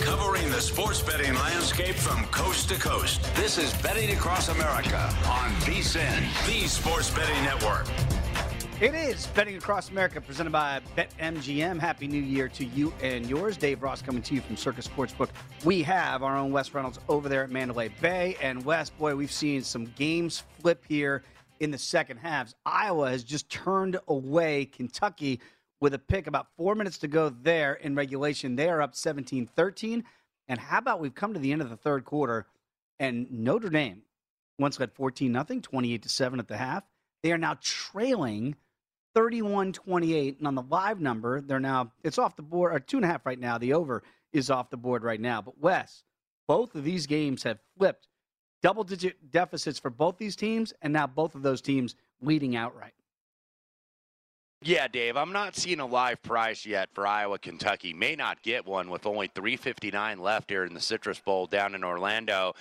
Covering the sports betting landscape from coast to coast, this is Betting Across America on vSIN, the sports betting network. It is Betting Across America, presented by BetMGM. Happy New Year to you and yours. Dave Ross coming to you from Circus Sportsbook. We have our own Wes Reynolds over there at Mandalay Bay. And Wes, boy, we've seen some games flip here in the second halves. Iowa has just turned away Kentucky with a pick about 4 minutes to go there in regulation. They are up 17-13. And how about we've come to the end of the third quarter, and Notre Dame once led 14-0, 28-7 at the half. They are now trailing 31-28, and on the live number, they're now, it's off the board, or 2.5 right now. The over is off the board right now. But Wes, both of these games have flipped. Double-digit deficits for both these teams, and now both of those teams leading outright. Yeah, Dave, I'm not seeing a live price yet for Iowa, Kentucky. May not get one with only 3:59 left here in the Citrus Bowl down in Orlando.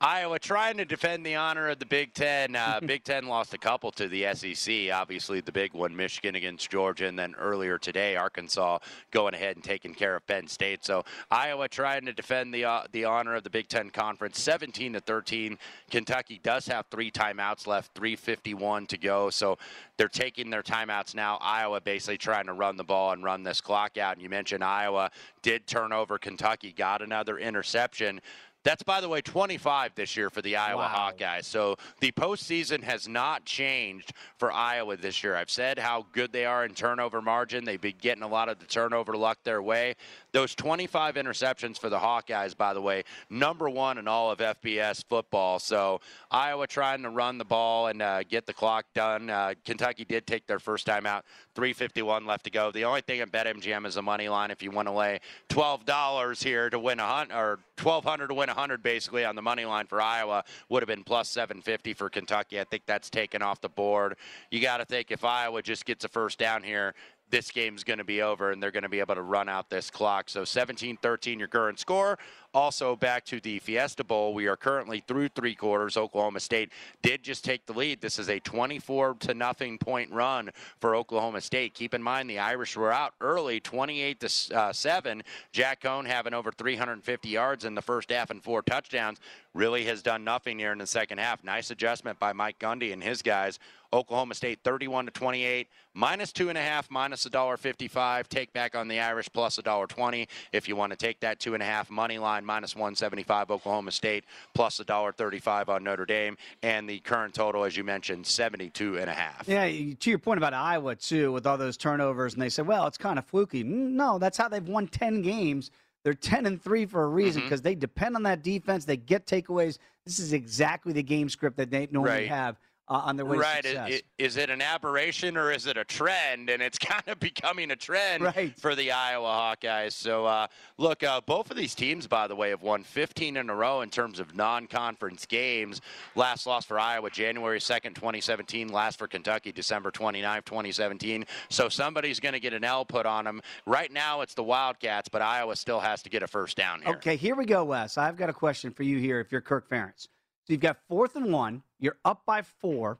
Iowa trying to defend the honor of the Big Ten. Big Ten lost a couple to the SEC, obviously the big one, Michigan against Georgia, and then earlier today, Arkansas going ahead and taking care of Penn State. So Iowa trying to defend the honor of the Big Ten Conference, 17-13. Kentucky does have three timeouts left, 3:51 to go. So they're taking their timeouts now. Iowa basically trying to run the ball and run this clock out. And you mentioned Iowa did turn over Kentucky, got another interception. That's, by the way, 25 this year for the Iowa Hawkeyes. So the postseason has not changed for Iowa this year. I've said how good they are in turnover margin. They've been getting a lot of the turnover luck their way. Those 25 interceptions for the Hawkeyes, by the way, number one in all of FBS football. So Iowa trying to run the ball and get the clock done. Kentucky did take their first time out, 3:51 left to go. The only thing at BetMGM is the money line. If you want to lay $12 here to win $1,200 to win $100 basically on the money line for Iowa, would have been plus $750 for Kentucky. I think that's taken off the board. You got to think if Iowa just gets a first down here, this game's going to be over and they're going to be able to run out this clock. So 17-13, your current score. Also back to the Fiesta Bowl. We are currently through three quarters. Oklahoma State did just take the lead. This is a 24-0 point run for Oklahoma State. Keep in mind the Irish were out early, 28-7. Jack Coan having over 350 yards in the first half and four touchdowns. Really has done nothing here in the second half. Nice adjustment by Mike Gundy and his guys. Oklahoma State 31-28, minus 2.5, minus $1.55. Take back on the Irish plus $1.20. If you want to take that 2.5 money line, minus 175 Oklahoma State, plus $1.35 on Notre Dame, and the current total, as you mentioned, 72.5. Yeah, to your point about Iowa too, with all those turnovers, and they said, well, it's kind of fluky. No, that's how they've won 10 games. They're 10-3 for a reason, because they depend on that defense. They get takeaways. This is exactly the game script that they normally have. On their way to success. Is it an aberration or is it a trend? And it's kind of becoming a trend for the Iowa Hawkeyes. So, look, both of these teams, by the way, have won 15 in a row in terms of non-conference games. Last loss for Iowa, January 2nd, 2017. Last for Kentucky, December 29th, 2017. So somebody's going to get an L put on them. Right now it's the Wildcats, but Iowa still has to get a first down here. Okay, here we go, Wes. I've got a question for you here if you're Kirk Ferentz. So you've got 4th and 1. You're up by 4.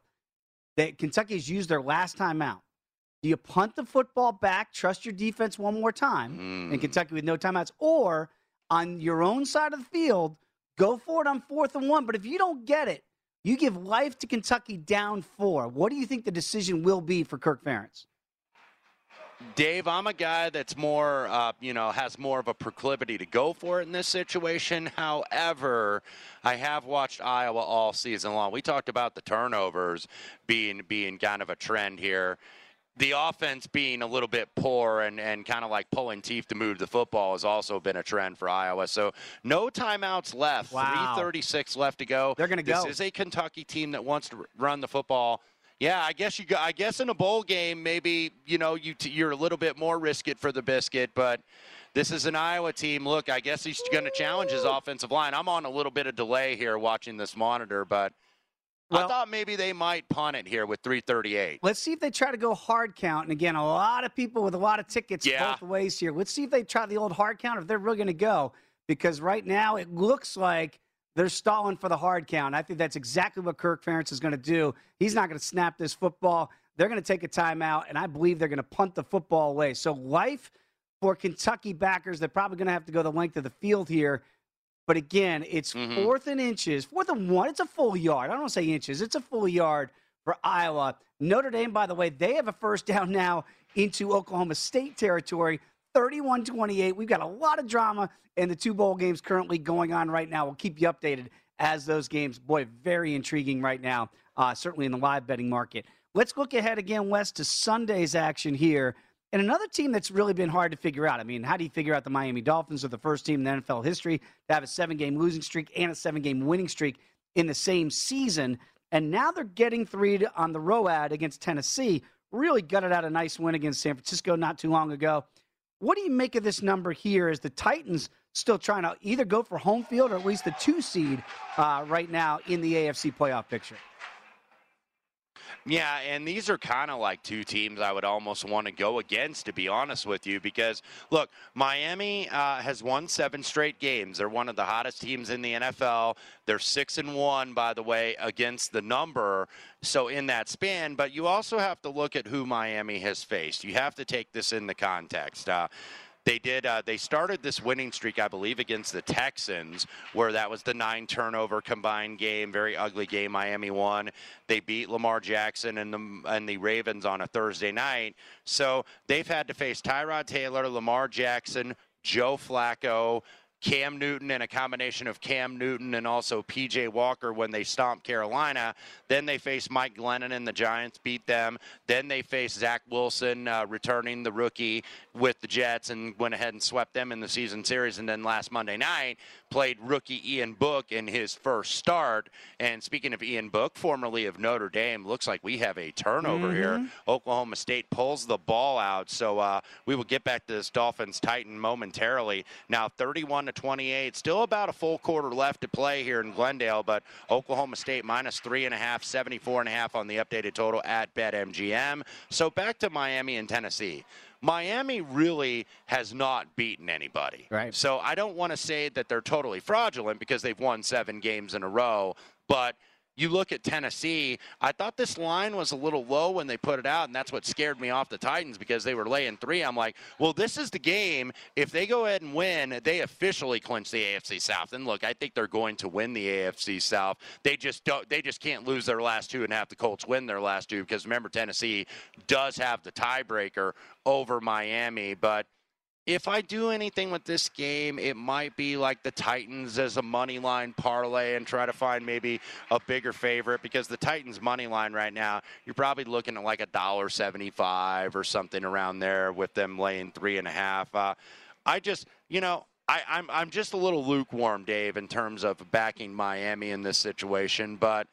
Kentucky's used their last time out. Do you punt the football back, trust your defense one more time, and Kentucky with no timeouts? Or on your own side of the field, go for it on 4th and 1. But if you don't get it, you give life to Kentucky down 4. What do you think the decision will be for Kirk Ferentz? Dave, I'm a guy that's more, has more of a proclivity to go for it in this situation. However, I have watched Iowa all season long. We talked about the turnovers being kind of a trend here. The offense being a little bit poor and kind of like pulling teeth to move the football has also been a trend for Iowa. So no timeouts left. Wow. 3:36 left to go. They're going to go. This is a Kentucky team that wants to run the football. Yeah, I guess you. I guess in a bowl game, maybe you're a little bit more risk it for the biscuit, but. This is an Iowa team. Look, I guess he's going to challenge his offensive line. I'm on a little bit of delay here watching this monitor, but I thought maybe they might punt it here with 3:38. Let's see if they try to go hard count. And, again, a lot of people with a lot of tickets both ways here. Let's see if they try the old hard count, if they're really going to go, because right now it looks like they're stalling for the hard count. I think that's exactly what Kirk Ferentz is going to do. He's not going to snap this football. They're going to take a timeout, and I believe they're going to punt the football away. So life – for Kentucky backers, they're probably going to have to go the length of the field here. But, again, it's fourth and 1. It's a full yard. I don't want to say inches. It's a full yard for Iowa. Notre Dame, by the way, they have a first down now into Oklahoma State territory, 31-28. We've got a lot of drama, and the two bowl games currently going on right now. We'll keep you updated as those games, boy, very intriguing right now, certainly in the live betting market. Let's look ahead again, Wes, to Sunday's action here. And another team that's really been hard to figure out. I mean, how do you figure out the Miami Dolphins are the first team in NFL history to have a 7-game losing streak and a 7-game winning streak in the same season? And now they're getting 3 on the road against Tennessee. Really gutted out a nice win against San Francisco not too long ago. What do you make of this number here? Is the Titans still trying to either go for home field or at least the 2 seed right now in the AFC playoff picture? Yeah, and these are kind of like two teams I would almost want to go against, to be honest with you, because, look, Miami has won 7 straight games. They're one of the hottest teams in the NFL. They're 6-1, by the way, against the number, so in that span. But you also have to look at who Miami has faced. You have to take this in the context. They started this winning streak, I believe, against the Texans, where that was the 9-turnover combined game, very ugly game. Miami won. They beat Lamar Jackson and the Ravens on a Thursday night. So they've had to face Tyrod Taylor, Lamar Jackson, Joe Flacco, Cam Newton, and a combination of Cam Newton and also P.J. Walker when they stomped Carolina. Then they faced Mike Glennon and the Giants, beat them. Then they faced Zach Wilson, returning the rookie with the Jets, and went ahead and swept them in the season series. And then last Monday night, played rookie Ian Book in his first start. And speaking of Ian Book, formerly of Notre Dame, looks like we have a turnover here. Oklahoma State pulls the ball out. So we will get back to this Dolphins-Titan momentarily. Now 31-28, still about a full quarter left to play here in Glendale, but Oklahoma State minus 3.5, 74.5 on the updated total at BetMGM. So back to Miami and Tennessee. Miami really has not beaten anybody. Right. So I don't want to say that they're totally fraudulent because they've won 7 games in a row, but you look at Tennessee, I thought this line was a little low when they put it out, and that's what scared me off the Titans because they were laying 3. I'm like, well, this is the game. If they go ahead and win, they officially clinch the AFC South. And, look, I think they're going to win the AFC South. They just can't lose their last 2 and have the Colts win their last 2 because, remember, Tennessee does have the tiebreaker over Miami. But if I do anything with this game, it might be like the Titans as a money line parlay and try to find maybe a bigger favorite, because the Titans money line right now, you're probably looking at like $1.75 or something around there with them laying 3.5. I'm just a little lukewarm, Dave, in terms of backing Miami in this situation, but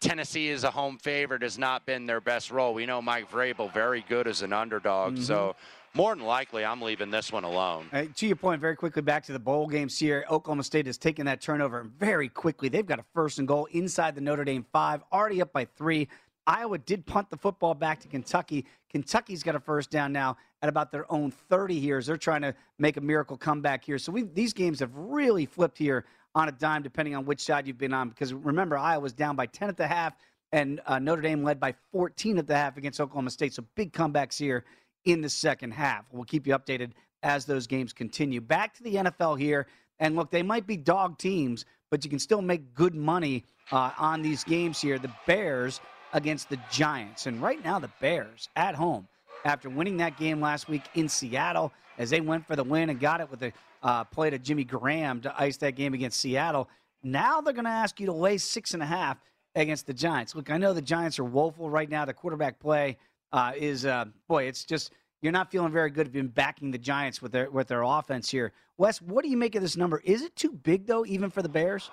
Tennessee is a home favorite, has not been their best role. We know Mike Vrabel very good as an underdog, so more than likely, I'm leaving this one alone. To your point, very quickly, back to the bowl games here. Oklahoma State has taken that turnover very quickly. They've got a 1st and goal inside the Notre Dame 5, already up by 3. Iowa did punt the football back to Kentucky. Kentucky's got a 1st down now at about their own 30 here as they're trying to make a miracle comeback here. So these games have really flipped here on a dime, depending on which side you've been on. Because remember, Iowa's down by 10 at the half, and Notre Dame led by 14 at the half against Oklahoma State. So big comebacks here in the second half. We'll keep you updated as those games continue. Back to the NFL here. And look, they might be dog teams, but you can still make good money on these games here. The Bears against the Giants. And right now the Bears at home after winning that game last week in Seattle as they went for the win and got it with a play to Jimmy Graham to ice that game against Seattle. Now they're going to ask you to lay 6.5 against the Giants. Look, I know the Giants are woeful right now. The quarterback play it's just you're not feeling very good in backing the Giants with their offense here. Wes, what do you make of this number? Is it too big, though, even for the Bears?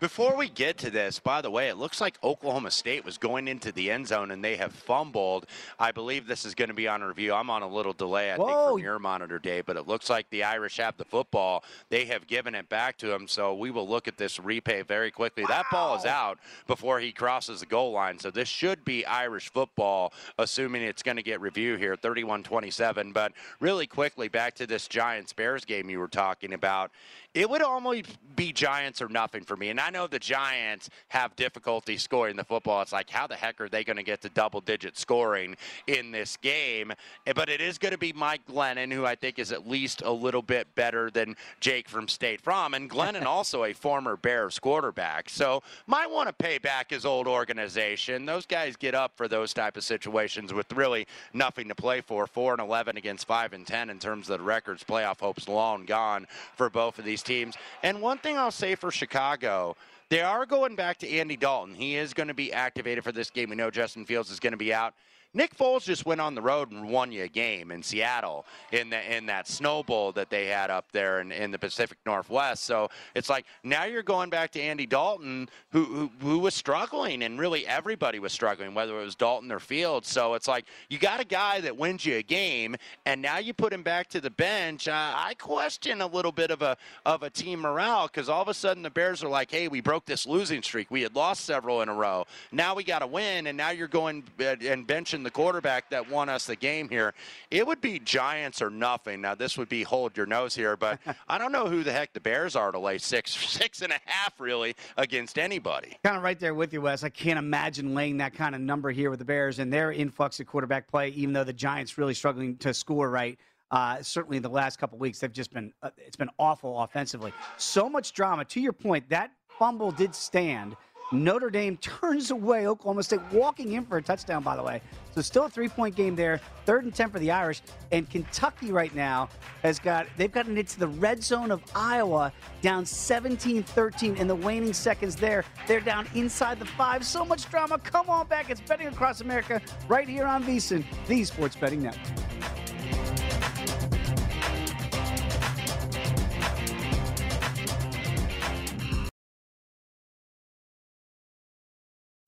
Before we get to this, by the way, it looks like Oklahoma State was going into the end zone and they have fumbled. I believe this is going to be on review. I'm on a little delay, I think, from your monitor, Dave, but it looks like the Irish have the football. They have given it back to him, so we will look at this replay very quickly. Wow. That ball is out before he crosses the goal line, so this should be Irish football, assuming it's going to get review here, 31-27. But really quickly, back to this Giants-Bears game you were talking about. It would almost be Giants or nothing for me. And I know the Giants have difficulty scoring the football. It's like, how the heck are they going to get to double-digit scoring in this game? But it is going to be Mike Glennon, who I think is at least a little bit better than Jake from State Farm. And Glennon also a former Bears quarterback. So might want to pay back his old organization. Those guys get up for those type of situations with really nothing to play for. 4-11 against 5-10 in terms of the records. Playoff hopes long gone for both of these teams. And one thing I'll say for Chicago, they are going back to Andy Dalton. He is going to be activated for this game. We know Justin Fields is going to be out. Nick Foles just went on the road and won you a game in Seattle in that Snow Bowl that they had up there in the Pacific Northwest. So it's like now you're going back to Andy Dalton, who was struggling, and really everybody was struggling, whether it was Dalton or Fields. So it's like you got a guy that wins you a game, and now you put him back to the bench. I question a little bit of a team morale, because all of a sudden the Bears are like, hey, we broke this losing streak. We had lost several in a row. Now we got to win, and now you're going and benching the quarterback that won us the game here. It would be Giants or nothing. Now this would be hold your nose here, but I don't know who the heck the Bears are to lay 6.5 really against anybody. Kind of right there with you, Wes. I can't imagine laying that kind of number here with the Bears and their influx of quarterback play, even though the Giants really struggling to score right. Certainly the last couple of weeks, they've just been, it's been awful offensively. So much drama. To your point, that fumble did stand. Notre Dame turns away Oklahoma State, walking in for a touchdown, by the way. So still a three-point game there, 3rd and 10 for the Irish. And Kentucky right now they've gotten into the red zone of Iowa, down 17-13 in the waning seconds there. They're down inside the 5. So much drama. Come on back. It's Betting Across America right here on VSiN, the Sports Betting Network.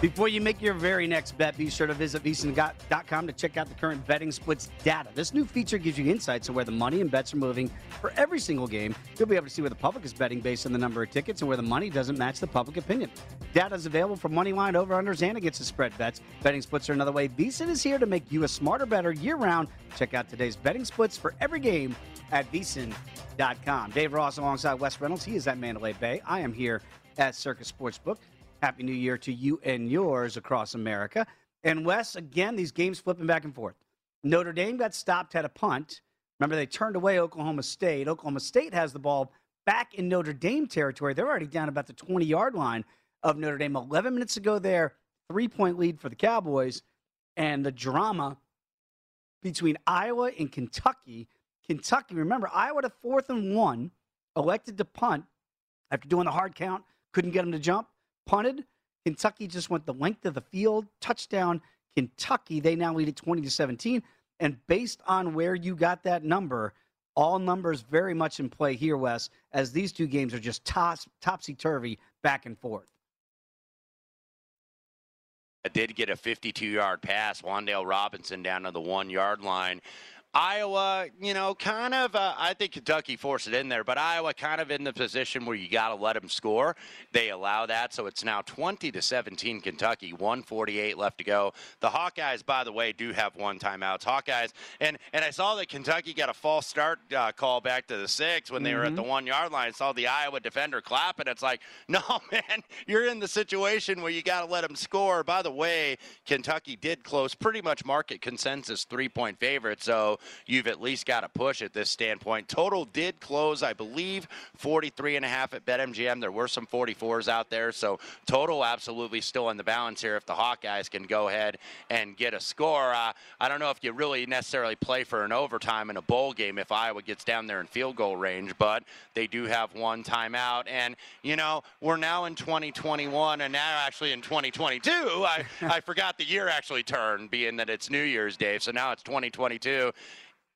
Before you make your very next bet, be sure to visit vsin.com to check out the current betting splits data. This new feature gives you insights on where the money and bets are moving for every single game. You'll be able to see where the public is betting based on the number of tickets and where the money doesn't match the public opinion. Data is available for money line, over-unders, and against the spread bets. Betting splits are another way. VSiN is here to make you a smarter, better year-round. Check out today's betting splits for every game at vsin.com. Dave Ross alongside Wes Reynolds. He is at Mandalay Bay. I am here at Circus Sportsbook. Happy New Year to you and yours across America. And Wes, again, these games flipping back and forth. Notre Dame got stopped, had a punt. Remember, they turned away Oklahoma State. Oklahoma State has the ball back in Notre Dame territory. They're already down about the 20-yard line of Notre Dame. 11 minutes ago there, 3-point lead for the Cowboys. And the drama between Iowa and Kentucky. Kentucky, remember, Iowa to 4th and 1, elected to punt after doing the hard count, couldn't get them to jump. Punted. Kentucky just went the length of the field. Touchdown, Kentucky. They now lead at 20-17. And based on where you got that number, all numbers very much in play here, Wes, as these two games are just topsy-turvy back and forth. I did get a 52-yard pass, Wandale Robinson down to the 1-yard line. Iowa, you know, kind of, I think Kentucky forced it in there, but Iowa kind of in the position where you got to let them score. They allow that, so it's now 20-17 Kentucky, 1:48 left to go. The Hawkeyes, by the way, do have one timeouts. Hawkeyes, and I saw that Kentucky got a false start call back to the 6 when they were at the 1-yard line. I saw the Iowa defender clap, and it's like, no, man, you're in the situation where you got to let them score. By the way, Kentucky did close pretty much market consensus 3-point favorite, so you've at least got to push at this standpoint. Total did close, I believe, 43.5 at BetMGM. There were some 44s out there, so total absolutely still in the balance here if the Hawkeyes can go ahead and get a score. I don't know if you really necessarily play for an overtime in a bowl game if Iowa gets down there in field goal range, but they do have one timeout. And, you know, we're now in 2021 and now actually in 2022. I forgot the year actually turned, being that it's New Year's, Dave, so now it's 2022.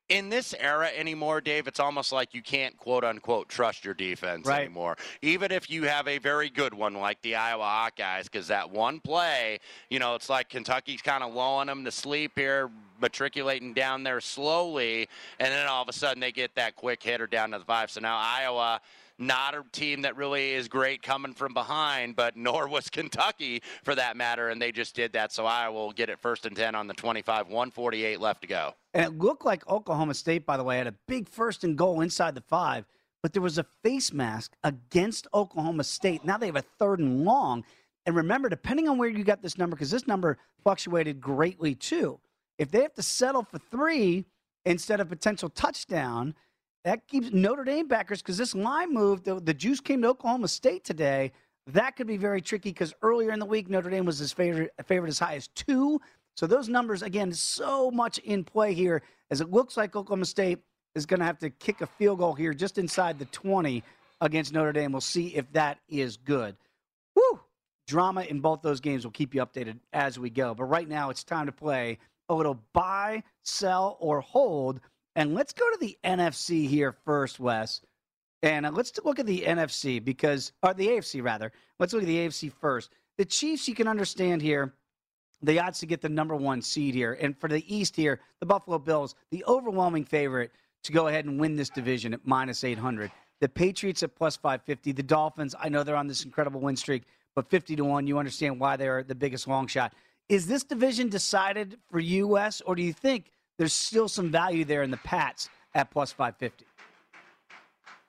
In this era anymore, Dave, it's almost like you can't, quote-unquote, trust your defense anymore. Even if you have a very good one like the Iowa Hawkeyes, because that one play, you know, it's like Kentucky's kind of lulling them to sleep here, matriculating down there slowly, and then all of a sudden they get that quick hitter down to the 5. So now Iowa, not a team that really is great coming from behind, but nor was Kentucky for that matter, and they just did that. So Iowa will get it 1st and 10 on the 25, 1:48 left to go. And it looked like Oklahoma State, by the way, had a big 1st and goal inside the 5, but there was a face mask against Oklahoma State. Now they have a 3rd and long. And remember, depending on where you got this number, because this number fluctuated greatly too, if they have to settle for 3 instead of potential touchdown, that keeps Notre Dame backers, because this line moved, the juice came to Oklahoma State today. That could be very tricky, because earlier in the week, Notre Dame was his favorite as high as 2. So those numbers, again, so much in play here, as it looks like Oklahoma State is going to have to kick a field goal here just inside the 20 against Notre Dame. We'll see if that is good. Woo! Drama in both those games. We'll keep you updated as we go. But right now, it's time to play a little buy, sell, or hold. And let's go to the NFC here first, Wes. And let's look at the NFC because, or the AFC rather. Let's look at the AFC first. The Chiefs, you can understand here, the odds to get the number 1 seed here. And for the East here, the Buffalo Bills, the overwhelming favorite to go ahead and win this division at -800. The Patriots at +550. The Dolphins, I know they're on this incredible win streak, but 50-1, you understand why they're the biggest long shot. Is this division decided for you, Wes, or do you think there's still some value there in the Pats at +550?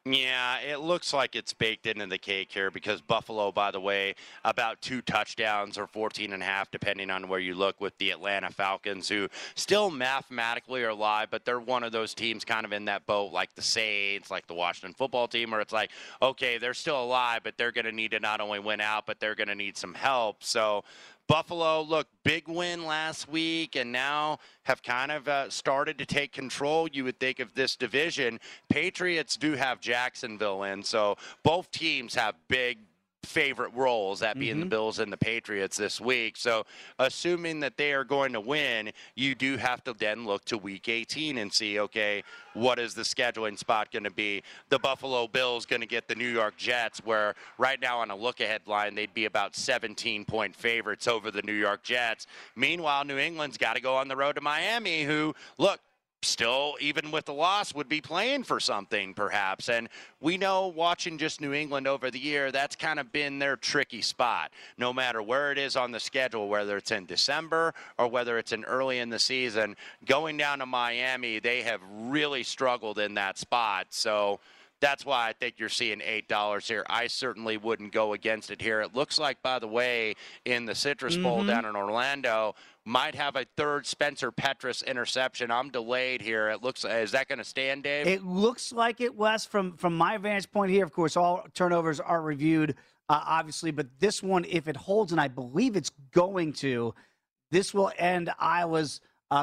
Yeah, it looks like it's baked into the cake here because Buffalo, by the way, about 2 touchdowns or 14.5, depending on where you look, with the Atlanta Falcons, who still mathematically are alive, but they're one of those teams kind of in that boat like the Saints, like the Washington football team, where it's like, okay, they're still alive, but they're going to need to not only win out, but they're going to need some help. So Buffalo, look, big win last week and now have kind of started to take control, you would think, of this division. Patriots do have Jacksonville in, so both teams have big favorite roles, that being the Bills and the Patriots this week. So assuming that they are going to win, you do have to then look to week 18 and see, okay, what is the scheduling spot going to be? The Buffalo Bills going to get the New York Jets, where right now on a look-ahead line, they'd be about 17-point favorites over the New York Jets. Meanwhile, New England's got to go on the road to Miami, who, look, still, even with the loss, would be playing for something, perhaps. And we know, watching just New England over the year, that's kind of been their tricky spot. No matter where it is on the schedule, whether it's in December or whether it's in early in the season, going down to Miami, they have really struggled in that spot. So that's why I think you're seeing $8 here. I certainly wouldn't go against it here. It looks like, by the way, in the Citrus Bowl down in Orlando, might have a 3rd Spencer Petras interception. I'm delayed here. It looks, is that going to stand, Dave? It looks like it, Wes, from my vantage point here. Of course, all turnovers are reviewed, obviously. But this one, if it holds, and I believe it's going to, this will end Iowa's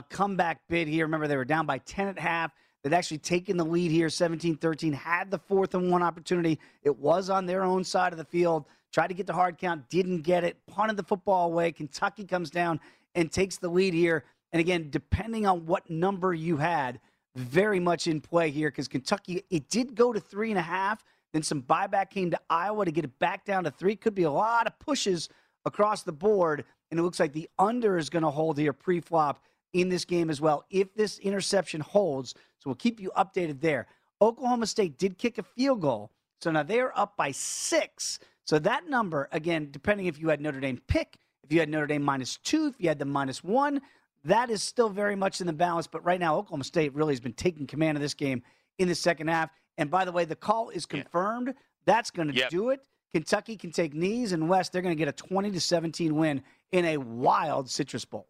comeback bid here. Remember, they were down by 10 at half. They'd actually taken the lead here, 17-13, had the 4th and 1 opportunity. It was on their own side of the field. Tried to get the hard count, didn't get it. Punted the football away. Kentucky comes down and takes the lead here. And again, depending on what number you had, very much in play here, because Kentucky, it did go to 3.5. Then some buyback came to Iowa to get it back down to 3. Could be a lot of pushes across the board. and it looks like the under is going to hold here pre-flop in this game as well, if this interception holds. So we'll keep you updated there. Oklahoma State did kick a field goal, so now they are up by 6. So that number, again, depending if you had Notre Dame pick, if you had Notre Dame -2, if you had the -1, that is still very much in the balance. But right now, Oklahoma State really has been taking command of this game in the second half. And by the way, the call is confirmed. That's going to do it. Kentucky can take knees, and West, they're going to get a 20-17 win in a wild Citrus Bowl.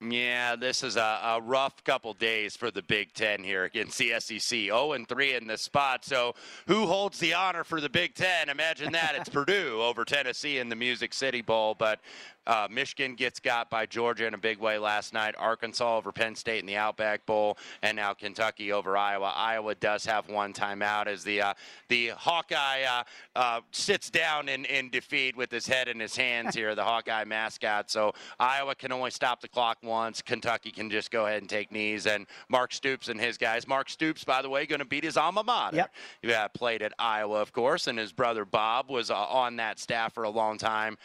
Yeah, this is a rough couple days for the Big Ten here against the SEC. 0-3 in this spot. So who holds the honor for the Big Ten? Imagine that. It's Purdue over Tennessee in the Music City Bowl. But Michigan gets got by Georgia in a big way last night. Arkansas over Penn State in the Outback Bowl. And now Kentucky over Iowa. Iowa does have one timeout as the Hawkeye sits down in defeat with his head in his hands here, the Hawkeye mascot. So Iowa can only stop the clock once. Kentucky can just go ahead and take knees, and Mark Stoops and his guys. Mark Stoops, by the way, going to beat his alma mater. Yep. Yeah, played at Iowa, of course, and his brother Bob was on that staff for a long time.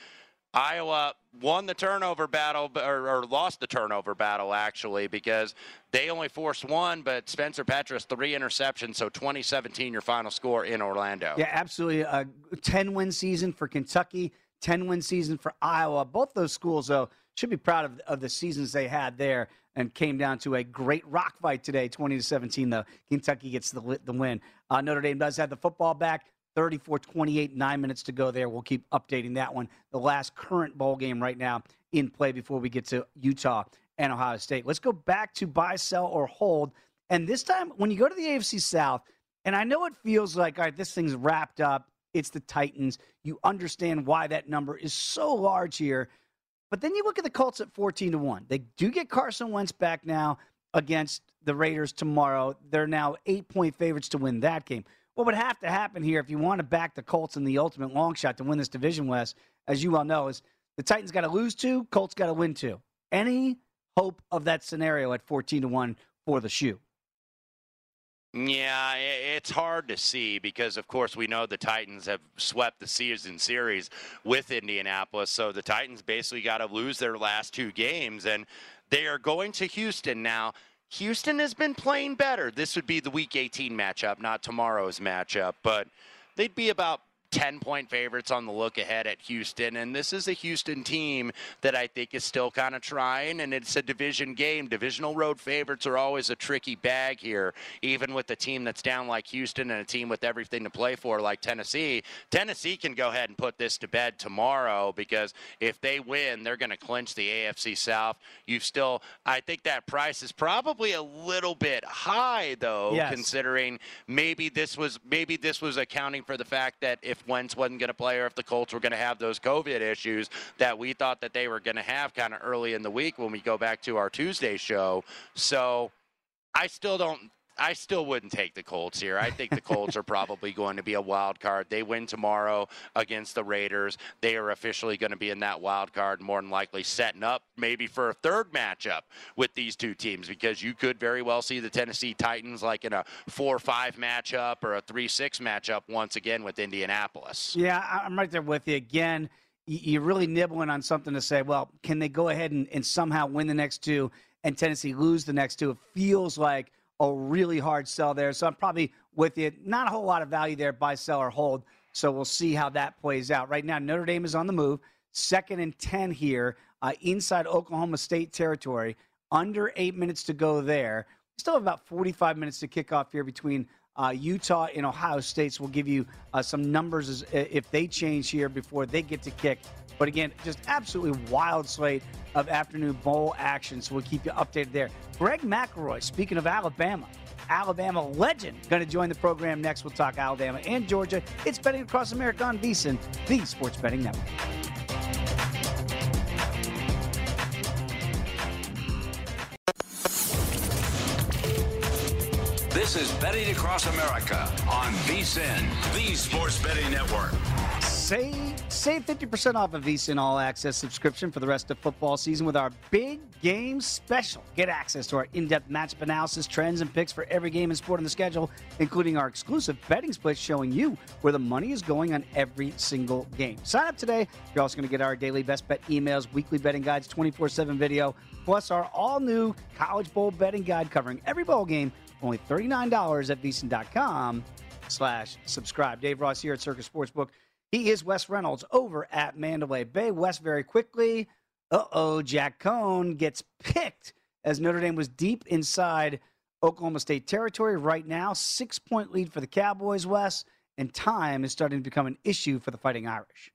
Iowa won the turnover battle, or lost the turnover battle, actually, because they only forced one, but Spencer Petras, 3 interceptions, so 20-17 your final score in Orlando. Yeah, absolutely. A 10-win season for Kentucky, 10-win season for Iowa. Both those schools, though, should be proud of the seasons they had there, and came down to a great rock fight today, 20-17, though. Kentucky gets the win. Notre Dame does have the football back, 34-28, 9 minutes to go there. We'll keep updating that one. The last current bowl game right now in play before we get to Utah and Ohio State. Let's go back to buy, sell, or hold. And this time, when you go to the AFC South, and I know it feels like, all right, this thing's wrapped up. It's the Titans. You understand why that number is so large here. But then you look at the Colts at 14-1. They do get Carson Wentz back now against the Raiders tomorrow. They're now 8-point favorites to win that game. What would have to happen here if you want to back the Colts in the ultimate long shot to win this division, Wes, as you well know, is the Titans got to lose 2, Colts got to win 2. Any hope of that scenario at 14-1 for the shoe? Yeah, it's hard to see because, of course, we know the Titans have swept the season series with Indianapolis. So the Titans basically got to lose their last 2 games, and they are going to Houston now. Houston has been playing better. This would be the Week 18 matchup, not tomorrow's matchup, but they'd be about 10-point favorites on the look ahead at Houston. And this is a Houston team that I think is still kind of trying, and it's a division game. Divisional road favorites are always a tricky bag here, even with a team that's down like Houston and a team with everything to play for like Tennessee. Tennessee can go ahead and put this to bed tomorrow, because if they win, they're going to clinch the AFC South. I think that price is probably a little bit high, though, considering maybe this was accounting for the fact that if Wentz wasn't going to play, or if the Colts were going to have those COVID issues that we thought that they were going to have kind of early in the week when we go back to our Tuesday show. So I still wouldn't take the Colts here. I think the Colts are probably going to be a wild card. They win tomorrow against the Raiders. They are officially going to be in that wild card, more than likely setting up maybe for a third matchup with these two teams, because you could very well see the Tennessee Titans like in a 4-5 matchup or a 3-6 matchup once again with Indianapolis. Yeah, I'm right there with you again. You're really nibbling on something to say, well, can they go ahead and somehow win the next 2 and Tennessee lose the next 2? It feels like a really hard sell there. So I'm probably with you. Not a whole lot of value there, buy, sell, or hold. So we'll see how that plays out. Right now, Notre Dame is on the move. 2nd and 10 here inside Oklahoma State territory. Under 8 minutes to go there. Still have about 45 minutes to kick off here between Utah and Ohio State. So we'll give you some numbers if they change here before they get to kick. But again, just absolutely wild slate of afternoon bowl action. So we'll keep you updated there. Greg McElroy, speaking of Alabama, Alabama legend, going to join the program next. We'll talk Alabama and Georgia. It's Betting Across America on vSIN, the Sports Betting Network. This is Betting Across America on vSIN, the Sports Betting Network. Save 50% off a vSIN All Access subscription for the rest of football season with our Big Game Special. Get access to our in-depth matchup analysis, trends, and picks for every game and sport on the schedule, including our exclusive betting splits showing you where the money is going on every single game. Sign up today. You're also going to get our daily best bet emails, weekly betting guides, 24/7 video, plus our all-new College Bowl betting guide covering every bowl game, only $39 at vsin.com/subscribe. Dave Ross here at Circus Sportsbook. He is Wes Reynolds over at Mandalay Bay. Wes, very quickly, Jack Coan gets picked as Notre Dame was deep inside Oklahoma State territory right now. 6-point lead for the Cowboys, Wes, and time is starting to become an issue for the Fighting Irish.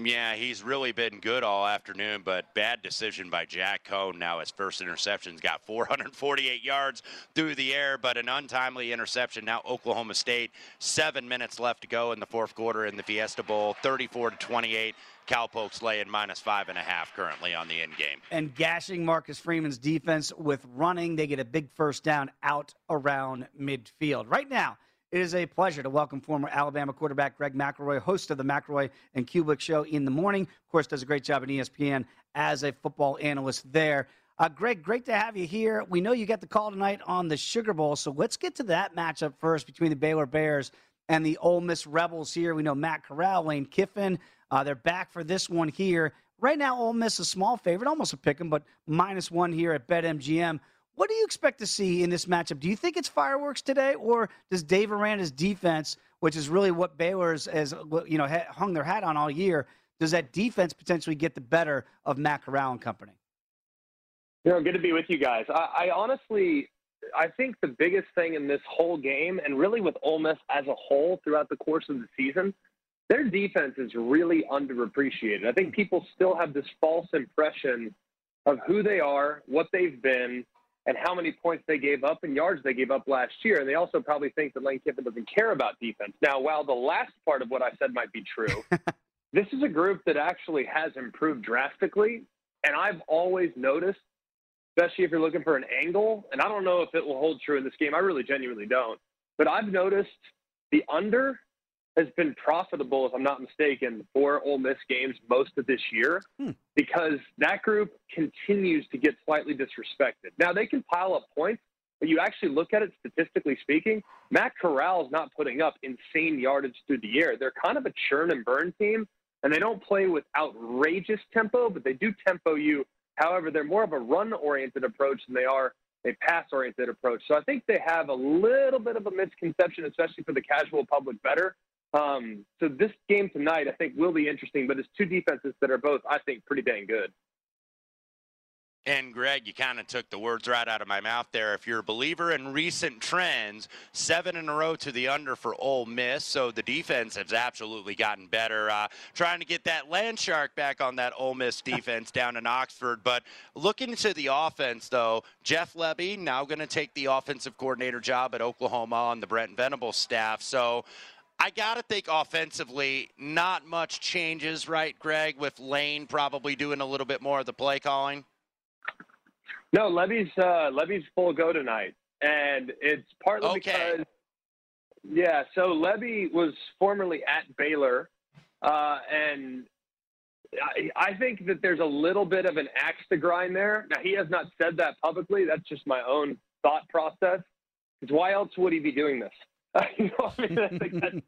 Yeah, he's really been good all afternoon, but bad decision by Jack Coan. Now his first interception's got 448 yards through the air, but an untimely interception. Now Oklahoma State, 7 minutes left to go in the fourth quarter in the Fiesta Bowl, 34-28. Cowpokes laying -5.5 currently on the end game. And gashing Marcus Freeman's defense with running, they get a big first down out around midfield. Right now, it is a pleasure to welcome former Alabama quarterback Greg McElroy, host of the McElroy and Kubik Show in the morning. Of course, does a great job at ESPN as a football analyst there. Greg, great to have you here. We know you got the call tonight on the Sugar Bowl, so let's get to that matchup first between the Baylor Bears and the Ole Miss Rebels here. We know Matt Corral, Lane Kiffin, they're back for this one here. Right now, Ole Miss is a small favorite, almost a pick 'em, but -1 here at BetMGM. What do you expect to see in this matchup? Do you think it's fireworks today, or does Dave Aranda's defense, which is really what Baylor's has, you know, hung their hat on all year, does that defense potentially get the better of Matt Corral and company? You know, good to be with you guys. I think the biggest thing in this whole game, and really with Ole Miss as a whole throughout the course of the season, their defense is really underappreciated. I think people still have this false impression of who they are, what they've been, and how many points they gave up and yards they gave up last year. And they also probably think that Lane Kiffin doesn't care about defense. Now, while the last part of what I said might be true, this is a group that actually has improved drastically. And I've always noticed, especially if you're looking for an angle, and I don't know if it will hold true in this game. I really genuinely don't. But I've noticed the under has been profitable, if I'm not mistaken, for Ole Miss games most of this year because that group continues to get slightly disrespected. Now, they can pile up points, but you actually look at it statistically speaking, Matt Corral is not putting up insane yardage through the air. They're kind of a churn and burn team, and they don't play with outrageous tempo, but they do tempo you. However, they're more of a run-oriented approach than they are a pass-oriented approach. So I think they have a little bit of a misconception, especially for the casual public better. So this game tonight, I think, will be interesting, but it's two defenses that are both, I think, pretty dang good. And, Greg, you kind of took the words right out of my mouth there. If you're a believer in recent trends, 7 in a row to the under for Ole Miss, so the defense has absolutely gotten better. Trying to get that land shark back on that Ole Miss defense down in Oxford. But looking to the offense, though, Jeff Lebby now going to take the offensive coordinator job at Oklahoma on the Brent Venables staff. So I got to think offensively, not much changes, right, Greg, with Lane probably doing a little bit more of the play calling? No, Lebby's full go tonight, and it's partly because – yeah, so Lebby was formerly at Baylor, and I think that there's a little bit of an axe to grind there. Now, he has not said that publicly. That's just my own thought process. Because why else would he be doing this? You know, I mean,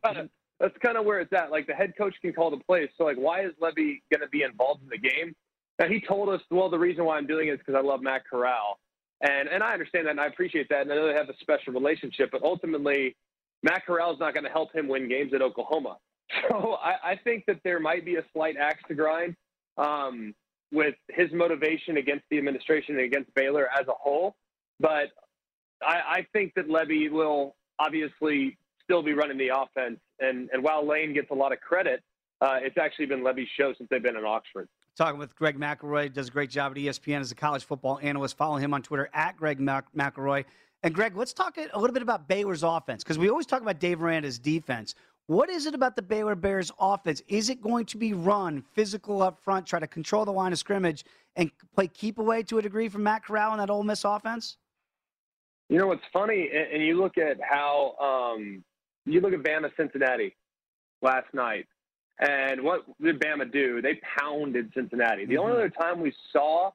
that's kind of where it's at. Like, the head coach can call the plays. So, like, why is Lebby going to be involved in the game? Now, he told us, well, the reason why I'm doing it is because I love Matt Corral. And I understand that, and I appreciate that, and I know they have a special relationship. But ultimately, Matt Corral is not going to help him win games at Oklahoma. So I think that there might be a slight axe to grind with his motivation against the administration and against Baylor as a whole. But I think that Lebby will – obviously still be running the offense. And while Lane gets a lot of credit, it's actually been Lebby's show since they've been in Oxford. Talking with Greg McElroy, does a great job at ESPN as a college football analyst. Follow him on Twitter at Greg McElroy. And, Greg, let's talk a little bit about Baylor's offense because we always talk about Dave Aranda's defense. What is it about the Baylor Bears offense? Is it going to be run physical up front, try to control the line of scrimmage, and play keep away to a degree from Matt Corral and that Ole Miss offense? You know what's funny, and you look at how you look at Bama Cincinnati last night. And what did Bama do? They pounded Cincinnati. The only other time we saw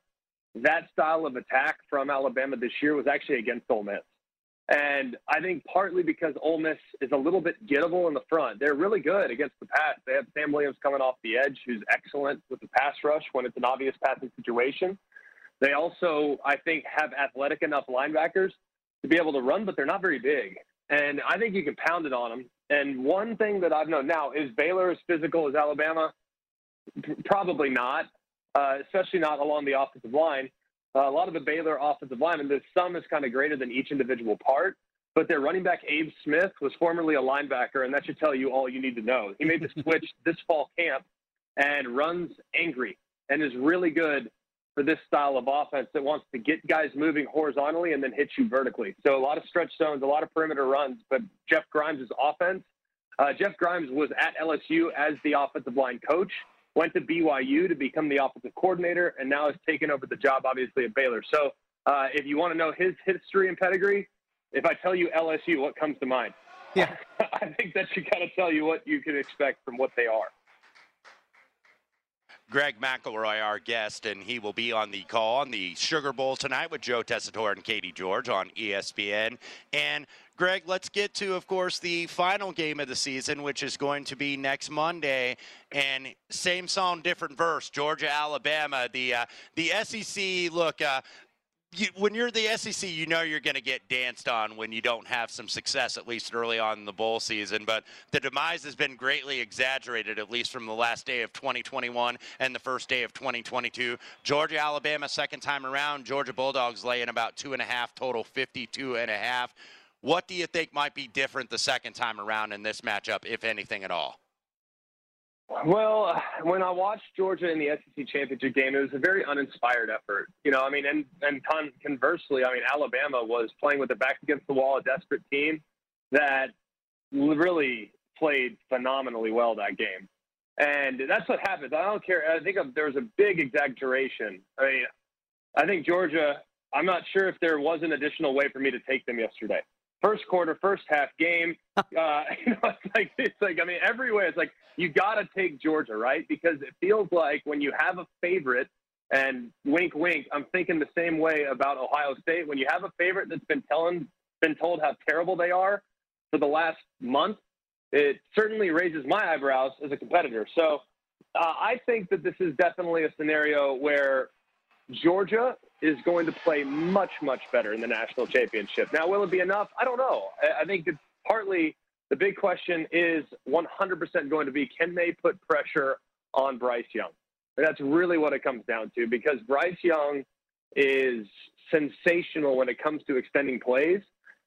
that style of attack from Alabama this year was actually against Ole Miss. And I think partly because Ole Miss is a little bit gettable in the front. They're really good against the pass. They have Sam Williams coming off the edge, who's excellent with the pass rush when it's an obvious passing situation. They also, I think, have athletic enough linebackers to be able to run, but they're not very big. And I think you can pound it on them. And one thing that I've known now is Baylor as physical as Alabama? Probably not, especially not along the offensive line. A lot of the Baylor offensive linemen, the sum is kind of greater than each individual part, but their running back, Abe Smith, was formerly a linebacker, and that should tell you all you need to know. He made the switch this fall camp and runs angry and is really good for this style of offense that wants to get guys moving horizontally and then hit you vertically. So a lot of stretch zones, a lot of perimeter runs, but Jeff Grimes' offense. Jeff Grimes was at LSU as the offensive line coach, went to BYU to become the offensive coordinator, and now has taken over the job, obviously, at Baylor. So if you want to know his history and pedigree, if I tell you LSU, what comes to mind? Yeah, I think that should kind of tell you what you can expect from what they are. Greg McElroy, our guest, and he will be on the call on the Sugar Bowl tonight with Joe Tessitore and Katie George on ESPN. And, Greg, let's get to, of course, the final game of the season, which is going to be next Monday. And same song, different verse, Georgia-Alabama. The SEC, look, when you're the SEC, you know you're going to get danced on when you don't have some success, at least early on in the bowl season. But the demise has been greatly exaggerated, at least from the last day of 2021 and the first day of 2022. Georgia, Alabama, second time around. Georgia Bulldogs laying about 2.5, total 52.5. What do you think might be different the second time around in this matchup, if anything at all? Well, when I watched Georgia in the SEC championship game, it was a very uninspired effort. You know, I mean, and conversely, I mean, Alabama was playing with their back against the wall, a desperate team that really played phenomenally well that game. And that's what happens. I don't care. I think there was a big exaggeration. I mean, I think Georgia, I'm not sure if there was an additional way for me to take them yesterday. First quarter, first half game, you know, it's like, I mean, everywhere it's like, you got to take Georgia, right? Because it feels like when you have a favorite, and wink, wink, I'm thinking the same way about Ohio State. When you have a favorite that's been told how terrible they are for the last month, it certainly raises my eyebrows as a competitor. So I think that this is definitely a scenario where Georgia is going to play much, much better in the national championship. Now, will it be enough? I don't know. I think it's partly the big question is 100% going to be, can they put pressure on Bryce Young? And that's really what it comes down to, because Bryce Young is sensational when it comes to extending plays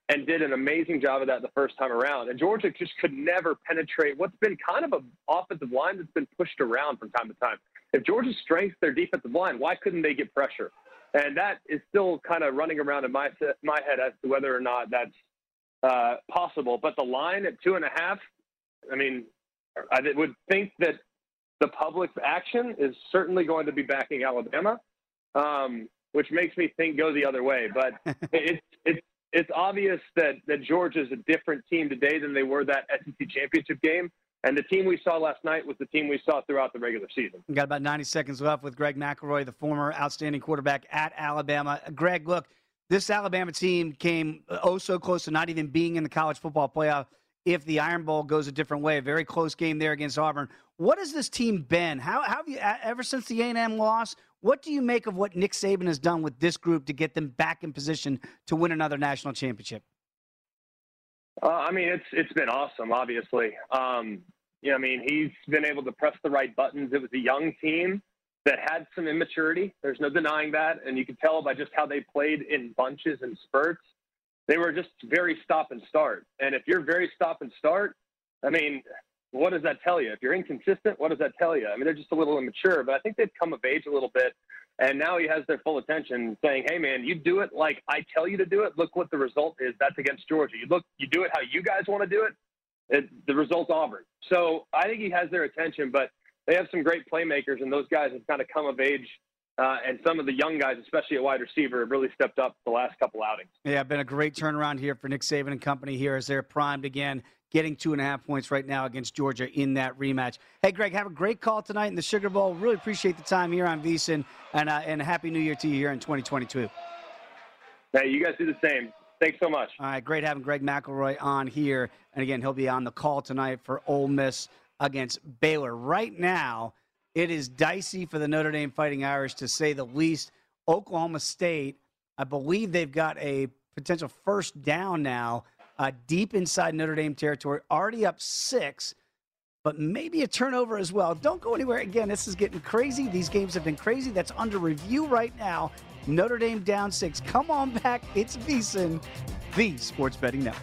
and did an amazing job of that the first time around. And Georgia just could never penetrate what's been kind of an offensive line that's been pushed around from time to time. If Georgia's strength, their defensive line, why couldn't they get pressure? And that is still kind of running around in my head as to whether or not that's possible. But the line at 2.5, I mean, I would think that the public's action is certainly going to be backing Alabama, which makes me think go the other way. But it's obvious that Georgia's a different team today than they were that SEC championship game. And the team we saw last night was the team we saw throughout the regular season. We've got about 90 seconds left with Greg McElroy, the former outstanding quarterback at Alabama. Greg, look, this Alabama team came oh so close to not even being in the college football playoff if the Iron Bowl goes a different way. A very close game there against Auburn. What has this team been? How have you, ever since the A&M loss, what do you make of what Nick Saban has done with this group to get them back in position to win another national championship? I mean, it's been awesome, obviously. Yeah, I mean, he's been able to press the right buttons. It was a young team that had some immaturity. There's no denying that. And you could tell by just how they played in bunches and spurts. They were just very stop and start. And if you're very stop and start, I mean, what does that tell you? If you're inconsistent, what does that tell you? I mean, they're just a little immature, but I think they've come of age a little bit. And now he has their full attention saying, hey, man, you do it like I tell you to do it. Look what the result is. That's against Georgia. You do it how you guys want to do it. The result's Auburn. So I think he has their attention, but they have some great playmakers, and those guys have kind of come of age. And some of the young guys, especially a wide receiver, have really stepped up the last couple outings. Yeah, been a great turnaround here for Nick Saban and company here as they're primed again getting 2.5 points right now against Georgia in that rematch. Hey, Greg, have a great call tonight in the Sugar Bowl. Really appreciate the time here on vSIN, and Happy New Year to you here in 2022. Hey, you guys do the same. Thanks so much. All right, great having Greg McElroy on here. And, again, he'll be on the call tonight for Ole Miss against Baylor. Right now, it is dicey for the Notre Dame Fighting Irish, to say the least. Oklahoma State, I believe they've got a potential first down now, deep inside Notre Dame territory, already up 6, but maybe a turnover as well. Don't go anywhere. Again, this is getting crazy. These games have been crazy. That's under review right now. Notre Dame down 6. Come on back. It's vSIN, the Sports Betting Network.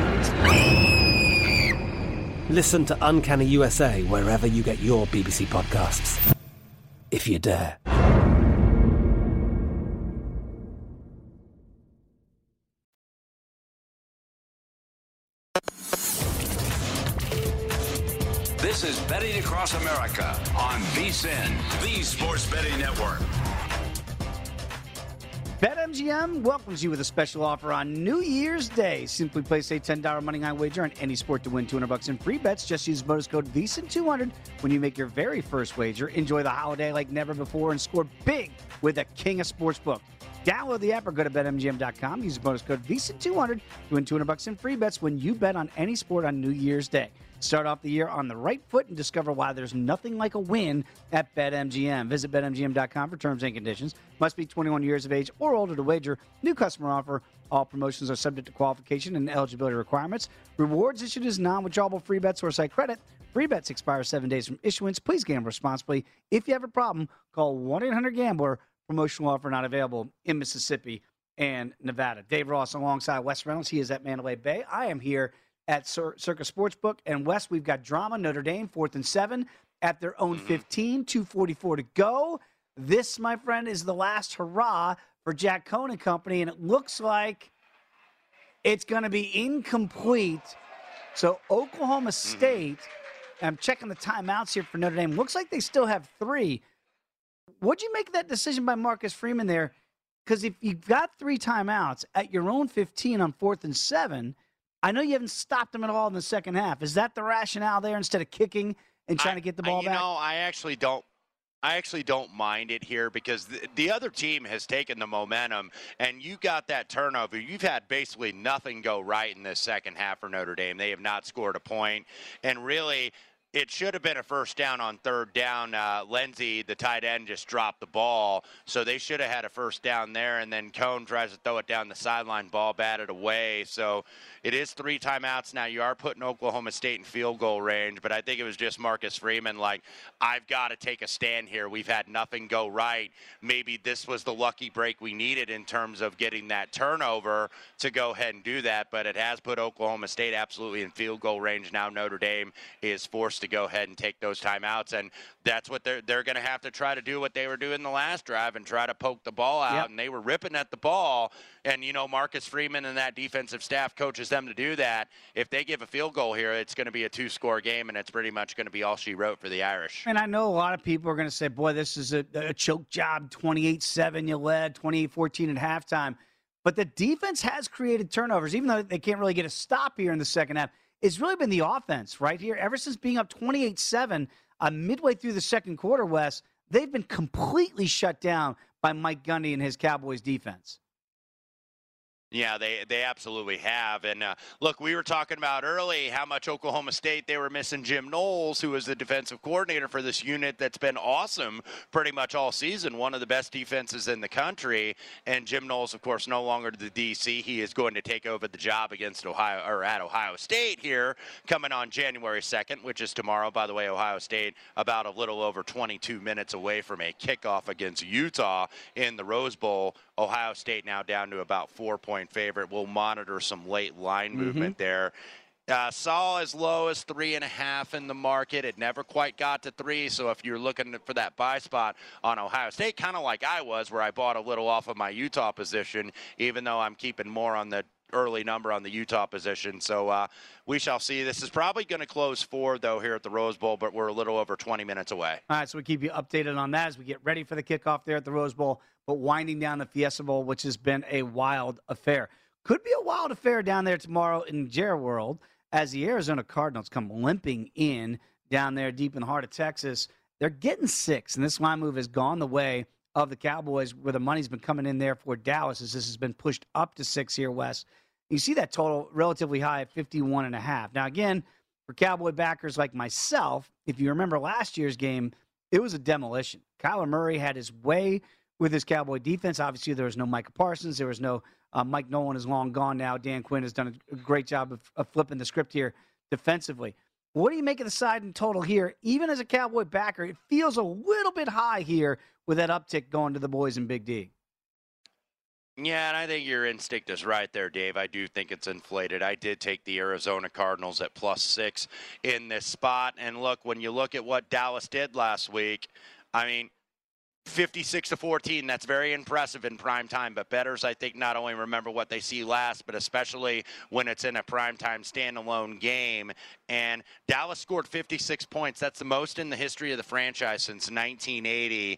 screamed. Listen to Uncanny USA wherever you get your BBC podcasts, if you dare. This is Betting Across America on vSIN, the Sports Betting Network. BetMGM welcomes you with a special offer on New Year's Day. Simply place a $10 moneyline wager on any sport to win $200 in free bets. Just use bonus code VSIN200 when you make your very first wager. Enjoy the holiday like never before and score big with the king of sportsbook. Download the app or go to BetMGM.com. Use bonus code VSIN200 to win $200 in free bets when you bet on any sport on New Year's Day. Start off the year on the right foot and discover why there's nothing like a win at BetMGM. Visit BetMGM.com for terms and conditions. Must be 21 years of age or older to wager. New customer offer. All promotions are subject to qualification and eligibility requirements. Rewards issued as non-withdrawable free bets or site credit. Free bets expire 7 days from issuance. Please gamble responsibly. If you have a problem, call 1-800-GAMBLER. Promotional offer not available in Mississippi and Nevada. Dave Ross alongside Wes Reynolds. He is at Mandalay Bay. I am here at Circus Sportsbook. And Wes, we've got drama. Notre Dame, 4th and 7 at their own 15, 2:44 to go. This, my friend, is the last hurrah for Jack Coan and company, and it looks like it's going to be incomplete. So Oklahoma State, I'm checking the timeouts here for Notre Dame, looks like they still have 3. What'd you make of that decision by Marcus Freeman there? Because if you've got 3 timeouts at your own 15 on 4th and 7, I know you haven't stopped them at all in the second half. Is that the rationale there instead of kicking and trying to get the ball back? No, I actually don't mind it here because the other team has taken the momentum, and you got that turnover. You've had basically nothing go right in this second half for Notre Dame. They have not scored a point, and really – it should have been a first down on 3rd down. Lindsey, the tight end, just dropped the ball. So they should have had a first down there. And then Coan tries to throw it down the sideline, ball batted away. So it is 3 timeouts now. You are putting Oklahoma State in field goal range. But I think it was just Marcus Freeman like, I've got to take a stand here. We've had nothing go right. Maybe this was the lucky break we needed in terms of getting that turnover to go ahead and do that. But it has put Oklahoma State absolutely in field goal range. Now Notre Dame is forced to go ahead and take those timeouts, and that's what they're going to have to try to do what they were doing the last drive and try to poke the ball out. Yep. And they were ripping at the ball, and you know Marcus Freeman and that defensive staff coaches them to do that. If they give a field goal here, it's going to be a 2-score game, and it's pretty much going to be all she wrote for the Irish. And I know a lot of people are going to say, boy, this is a choke job. 28-7 you led, 28-14 at halftime, but the defense has created turnovers, even though they can't really get a stop here in the second half. It's really been the offense right here. Ever since being up 28-7, midway through the second quarter, Wes, They've been completely shut down by Mike Gundy and his Cowboys defense. Yeah, they absolutely have. And look, we were talking about early how much Oklahoma State, they were missing Jim Knowles, who is the defensive coordinator for this unit that's been awesome pretty much all season, one of the best defenses in the country. And Jim Knowles, of course, no longer the DC. He is going to take over the job against Ohio, or at Ohio State here, coming on January 2nd, which is tomorrow. By the way, Ohio State about a little over 22 minutes away from a kickoff against Utah in the Rose Bowl. Ohio State now down to about 4-point favorite. We'll monitor some late line movement there. Saw as low as 3.5 in the market. It never quite got to 3. So if you're looking for that buy spot on Ohio State, kind of like I was, where I bought a little off of my Utah position, even though I'm keeping more on the early number on the Utah position. So we shall see. This is probably going to close 4, though, here at the Rose Bowl, but we're a little over 20 minutes away. All right, so we keep you updated on that as we get ready for the kickoff there at the Rose Bowl, but winding down the Fiesta Bowl, which has been a wild affair. Could be a wild affair down there tomorrow in Jerry World as the Arizona Cardinals come limping in down there deep in the heart of Texas. They're getting 6, and this line move has gone the way of the Cowboys, where the money's been coming in there for Dallas, as this has been pushed up to 6 here, Wes. You see that total relatively high at 51.5. Now, again, for Cowboy backers like myself, if you remember last year's game, it was a demolition. Kyler Murray had his way with his Cowboy defense. Obviously, there was no Micah Parsons. There was no Mike Nolan is long gone now. Dan Quinn has done a great job of flipping the script here defensively. What do you make of the side in total here? Even as a Cowboy backer, it feels a little bit high here with that uptick going to the boys in Big D. Yeah, and I think your instinct is right there, Dave. I do think it's inflated. I did take the Arizona Cardinals at +6 in this spot. And look, when you look at what Dallas did last week, I mean, 56-14, that's very impressive in prime time. But bettors, I think, not only remember what they see last, but especially when it's in a primetime standalone game. And Dallas scored 56 points. That's the most in the history of the franchise since 1980.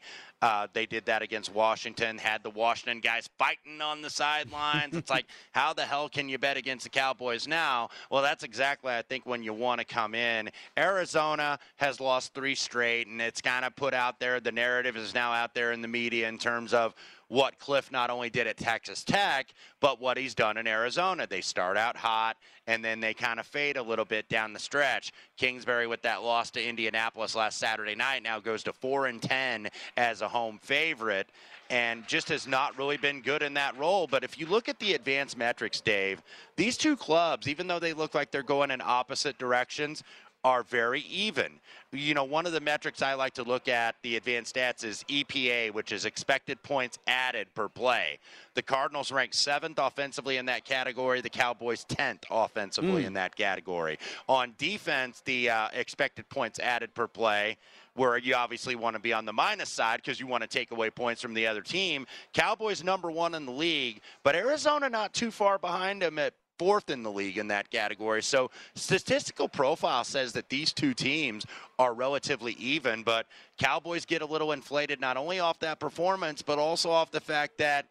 They did that against Washington, had the Washington guys fighting on the sidelines. It's like, how the hell can you bet against the Cowboys now? Well, that's exactly, I think, when you want to come in. Arizona has lost 3 straight, and it's kind of put out there. The narrative is now out there in the media in terms of what Kliff not only did at Texas Tech, but what he's done in Arizona. They start out hot, and then they kind of fade a little bit down the stretch. Kingsbury, with that loss to Indianapolis last Saturday night, now goes to 4-10 as a home favorite, and just has not really been good in that role. But if you look at the advanced metrics, Dave, these two clubs, even though they look like they're going in opposite directions, are very even. You know, one of the metrics I like to look at, the advanced stats, is EPA, which is expected points added per play. The Cardinals ranked 7th offensively in that category. The Cowboys 10th offensively in that category. On defense, the expected points added per play, where you obviously want to be on the minus side because you want to take away points from the other team. Cowboys #1 in the league, but Arizona not too far behind them at 4th in the league in that category. So statistical profile says that these two teams are relatively even, but Cowboys get a little inflated not only off that performance, but also off the fact that,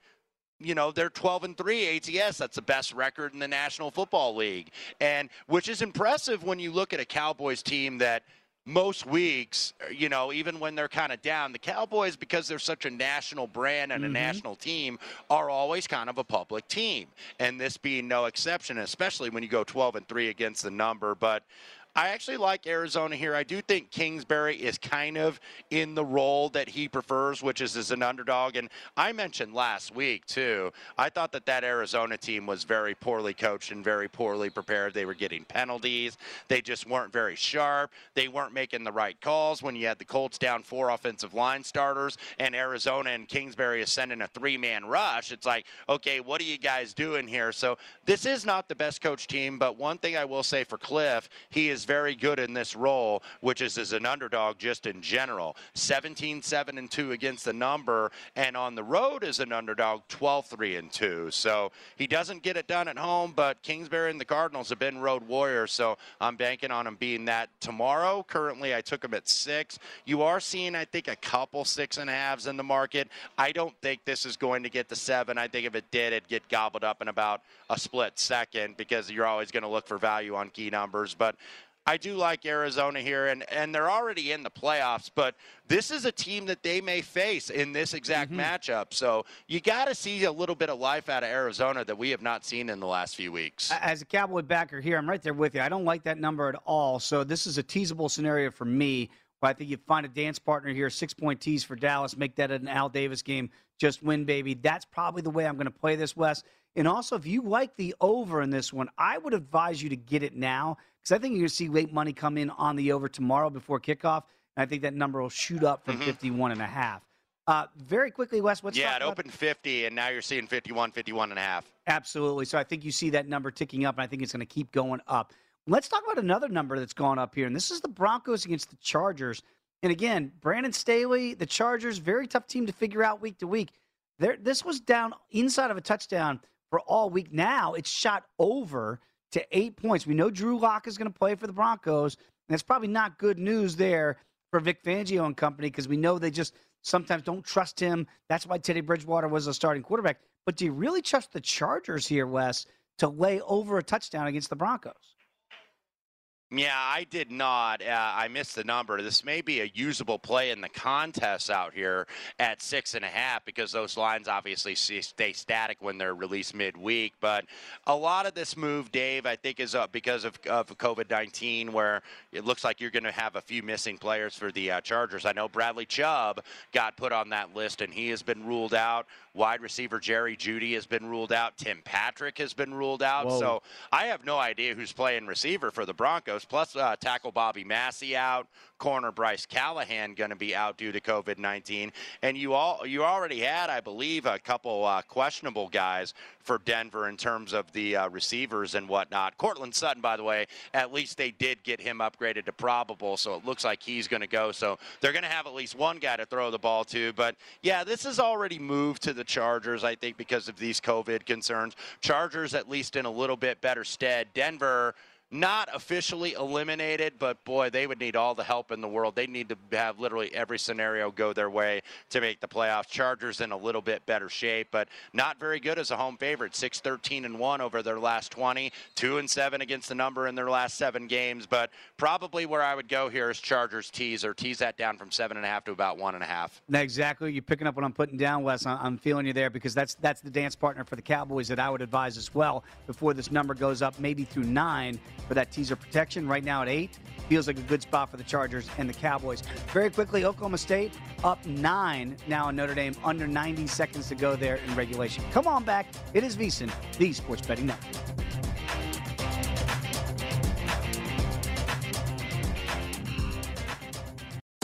you know, they're 12-3 ATS. That's the best record in the National Football League, and which is impressive when you look at a Cowboys team that most weeks, you know, even when they're kind of down, the Cowboys, because they're such a national brand and a national team, are always kind of a public team. And this being no exception, especially when you go 12-3 against the number. But I actually like Arizona here. I do think Kingsbury is kind of in the role that he prefers, which is as an underdog. And I mentioned last week, too, I thought that that Arizona team was very poorly coached and very poorly prepared. They were getting penalties. They just weren't very sharp. They weren't making the right calls when you had the Colts down 4 offensive line starters and Arizona and Kingsbury is sending a 3-man rush. It's like, okay, what are you guys doing here? So this is not the best coached team, but one thing I will say for Kliff, he is very good in this role, which is as an underdog just in general. 17-7-2 against the number, and on the road as an underdog, 12-3-2. So he doesn't get it done at home, but Kingsbury and the Cardinals have been road warriors, so I'm banking on him being that tomorrow. Currently, I took him at 6. You are seeing, I think, a couple 6.5s in the market. I don't think this is going to get to 7. I think if it did, it'd get gobbled up in about a split second because you're always going to look for value on key numbers, but I do like Arizona here, and they're already in the playoffs, but this is a team that they may face in this exact matchup. So you got to see a little bit of life out of Arizona that we have not seen in the last few weeks. As a Cowboy backer here, I'm right there with you. I don't like that number at all. So this is a teasable scenario for me. But I think you find a dance partner here, 6-point tease for Dallas. Make that an Al Davis game. Just win, baby. That's probably the way I'm going to play this, Wes. And also, if you like the over in this one, I would advise you to get it now because I think you're going to see late money come in on the over tomorrow before kickoff, and I think that number will shoot up from 51.5. Very quickly, Wes, what's it opened 50, and now you're seeing 51, 51.5. Absolutely. So I think you see that number ticking up, and I think it's going to keep going up. Let's talk about another number that's gone up here, and this is the Broncos against the Chargers. And again, Brandon Staley, the Chargers, very tough team to figure out week to week. This was down inside of a touchdown for all week. Now it's shot over to 8 points. We know Drew Lock is going to play for the Broncos, and it's probably not good news there for Vic Fangio and company because we know they just sometimes don't trust him. That's why Teddy Bridgewater was a starting quarterback. But do you really trust the Chargers here, Wes, to lay over a touchdown against the Broncos? Yeah, I did not. I missed the number. This may be a usable play in the contests out here at 6.5 because those lines obviously stay static when they're released midweek. But a lot of this move, Dave, I think is up because of COVID-19, where it looks like you're going to have a few missing players for the Chargers. I know Bradley Chubb got put on that list, and he has been ruled out. Wide receiver Jerry Jeudy has been ruled out. Tim Patrick has been ruled out. Whoa. So I have no idea who's playing receiver for the Broncos. Plus, tackle Bobby Massey out, corner Bryce Callahan going to be out due to COVID-19. And you already had, I believe, a couple questionable guys for Denver in terms of the receivers and whatnot. Cortland Sutton, by the way, at least they did get him upgraded to probable, so it looks like he's going to go. So they're going to have at least one guy to throw the ball to. But, yeah, this has already moved to the Chargers, I think, because of these COVID concerns. Chargers at least in a little bit better stead. Denver not officially eliminated, but, boy, they would need all the help in the world. They need to have literally every scenario go their way to make the playoffs. Chargers in a little bit better shape, but not very good as a home favorite. 6-13-1 over their last 20, 2-7 against the number in their last 7 games. But probably where I would go here is Chargers tease, or tease that down from 7.5 to about 1.5. Exactly. You're picking up what I'm putting down, Wes. I'm feeling you there because that's the dance partner for the Cowboys that I would advise as well before this number goes up maybe through 9. For that teaser protection right now at 8. Feels like a good spot for the Chargers and the Cowboys. Very quickly, Oklahoma State up 9 now on Notre Dame. Under 90 seconds to go there in regulation. Come on back. It is vSIN, the Sports Betting Network.